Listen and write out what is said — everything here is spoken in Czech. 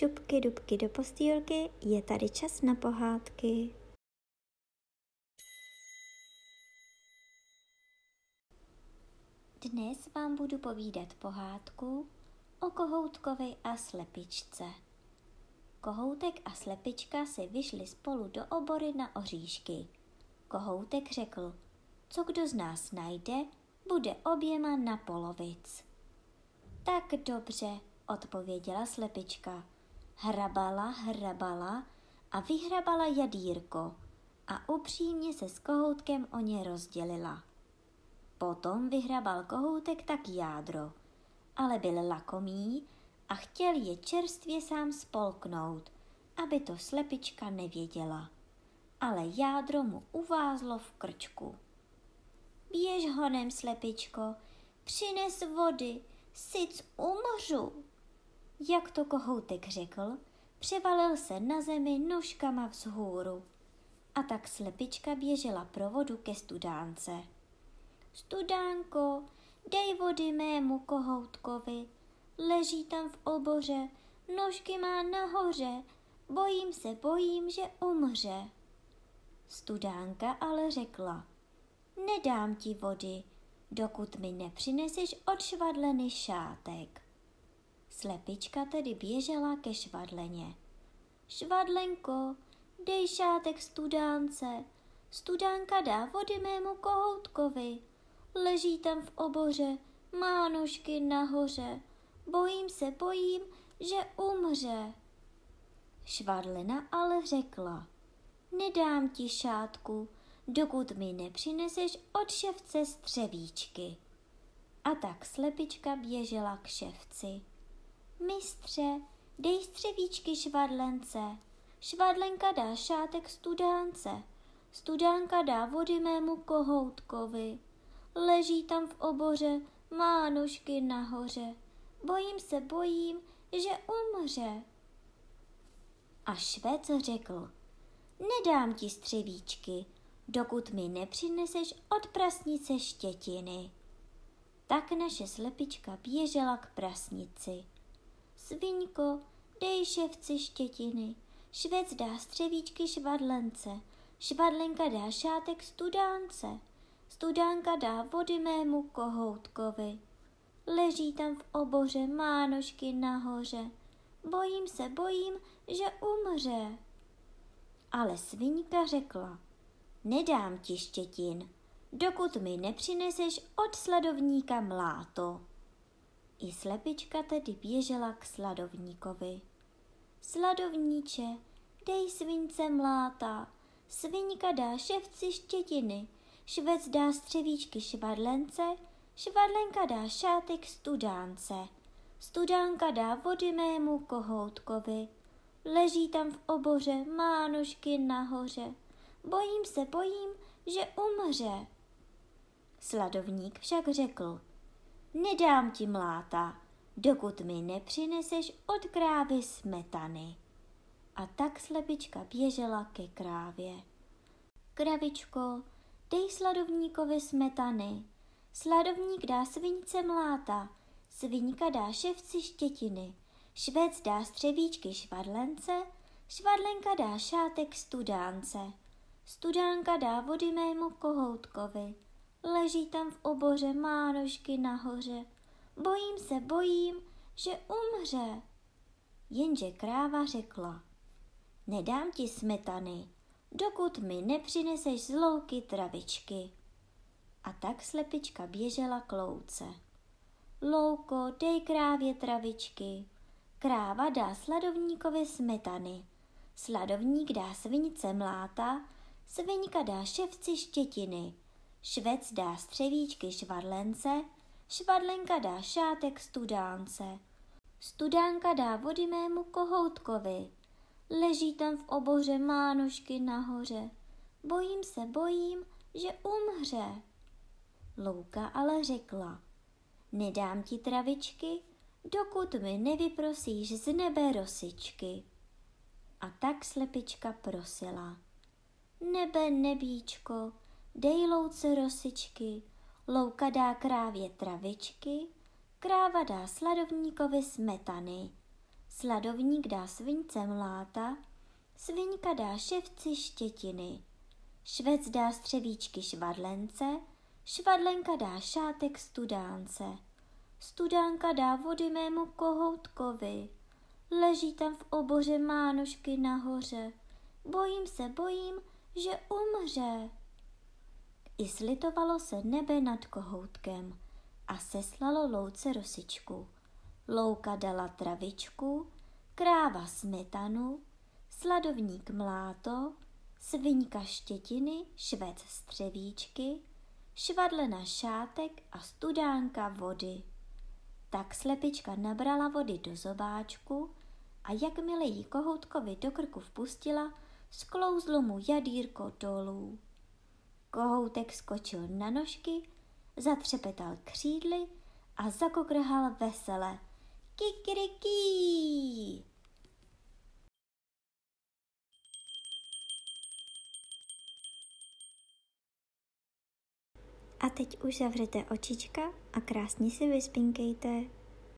šupky dubky do postýlky, je tady čas na pohádky. Dnes vám budu povídat pohádku o kohoutkovi a slepičce. Kohoutek a slepička si vyšli spolu do obory na oříšky. Kohoutek řekl, co kdo z nás najde, bude oběma na polovic. Tak dobře, odpověděla slepička. Hrabala a vyhrabala jadýrko a upřímně se s kohoutkem o ně rozdělila. Potom vyhrabal kohoutek tak jádro, ale byl lakomý a chtěl je čerstvě sám spolknout, aby to slepička nevěděla. Ale jádro mu uvázlo v krčku. Běž honem, slepičko, přines vody, syc umřu. Jak to kohoutek řekl, převalil se na zemi nožkama vzhůru. A tak slepička běžela pro vodu ke studánce. Studánko, dej vody mému kohoutkovi, leží tam v oboře, nožky má nahoře, bojím se, že umře. Studánka ale řekla, nedám ti vody, dokud mi nepřineseš od švadleny šátek. Slepička tedy běžela ke švadleně. Švadlenko, dej šátek studánce, studánka dá vody mému kohoutkovi, leží tam v oboře, má nožky nahoře, bojím se, že umře. Švadlena ale řekla, nedám ti šátku, dokud mi nepřineseš od ševce střevíčky. A tak slepička běžela k ševci. Mistře, dej střevíčky švadlence, švadlenka dá šátek studánce, studánka dá vody mému kohoutkovi. Leží tam v oboře, má nožky nahoře. Bojím se, že umře. A švec řekl, nedám ti střevíčky, dokud mi nepřineseš od prasnice štětiny. Tak naše slepička běžela k prasnici. Sviňko, dej ševci štětiny, švec dá střevíčky švadlence, švadlenka dá šátek studánce, studánka dá vody mému kohoutkovi. Leží tam v oboře, má nožky nahoře. Bojím se, že umře. Ale sviňka řekla, nedám ti štětin, dokud mi nepřineseš od sladovníka mláto. I slepička tedy běžela k sladovníkovi. Sladovníče, dej svince mláta, sviňka dá ševci štětiny, švec dá střevíčky švadlence, švadlenka dá šátek studánce, studánka dá vody mému kohoutkovi. Leží tam v oboře, má nožky nahoře. Bojím se, že umře. Sladovník však řekl, nedám ti mláta, dokud mi nepřineseš od krávy smetany. A tak slepička běžela ke krávě. Kravičko, dej sladovníkovi smetany. Sladovník dá svince mláta, sviňka dá ševci štětiny, švec dá střevíčky švadlence, švadlenka dá šátek studánce, studánka dá vody mému kohoutkovi, leží tam v oboře, má nožky nahoře, bojím se, že umře. Jenže kráva řekla, nedám ti smetany, dokud mi nepřineseš z louky travičky. A tak slepička běžela k louce. Louko, dej krávě travičky. Kráva dá sladovníkovi smetany. Sladovník dá svince mláta, svinka dá ševci štětiny. Švec dá střevíčky švadlence, švadlenka dá šátek studánce. Studánka dá vody mému kohoutkovi. Leží tam v oboře, má nožky nahoře. Bojím se, že umře. Louka ale řekla, nedám ti travičky, dokud mi nevyprosíš z nebe rosičky. A tak slepička prosila, nebe, nebíčko, dej louce rosičky, louka dá krávě travičky, kráva dá sladovníkovi smetany, Sladovník dá svince mláta, svinka dá ševci štětiny. Švec dá střevíčky švadlence, švadlenka dá šátek studánce. Studánka dá vody mému kohoutkovi, leží tam v oboře mánošky nahoře. Bojím se, že umře. I slitovalo se nebe nad kohoutkem a seslalo louce rosičku. Louka dala travičku, kráva smetanu, sladovník mláto, svinka štětiny, švec střevíčky, švadlena šátek a studánka vody. Tak slepička nabrala vody do zobáčku a jakmile jí kohoutkovi do krku vpustila, sklouzlo mu jadýrko dolů. Kohoutek skočil na nožky, zatřepetal křídly a zakokrhal vesele. Kikirikí! A teď už zavřete očička a krásně si vyspinkejte.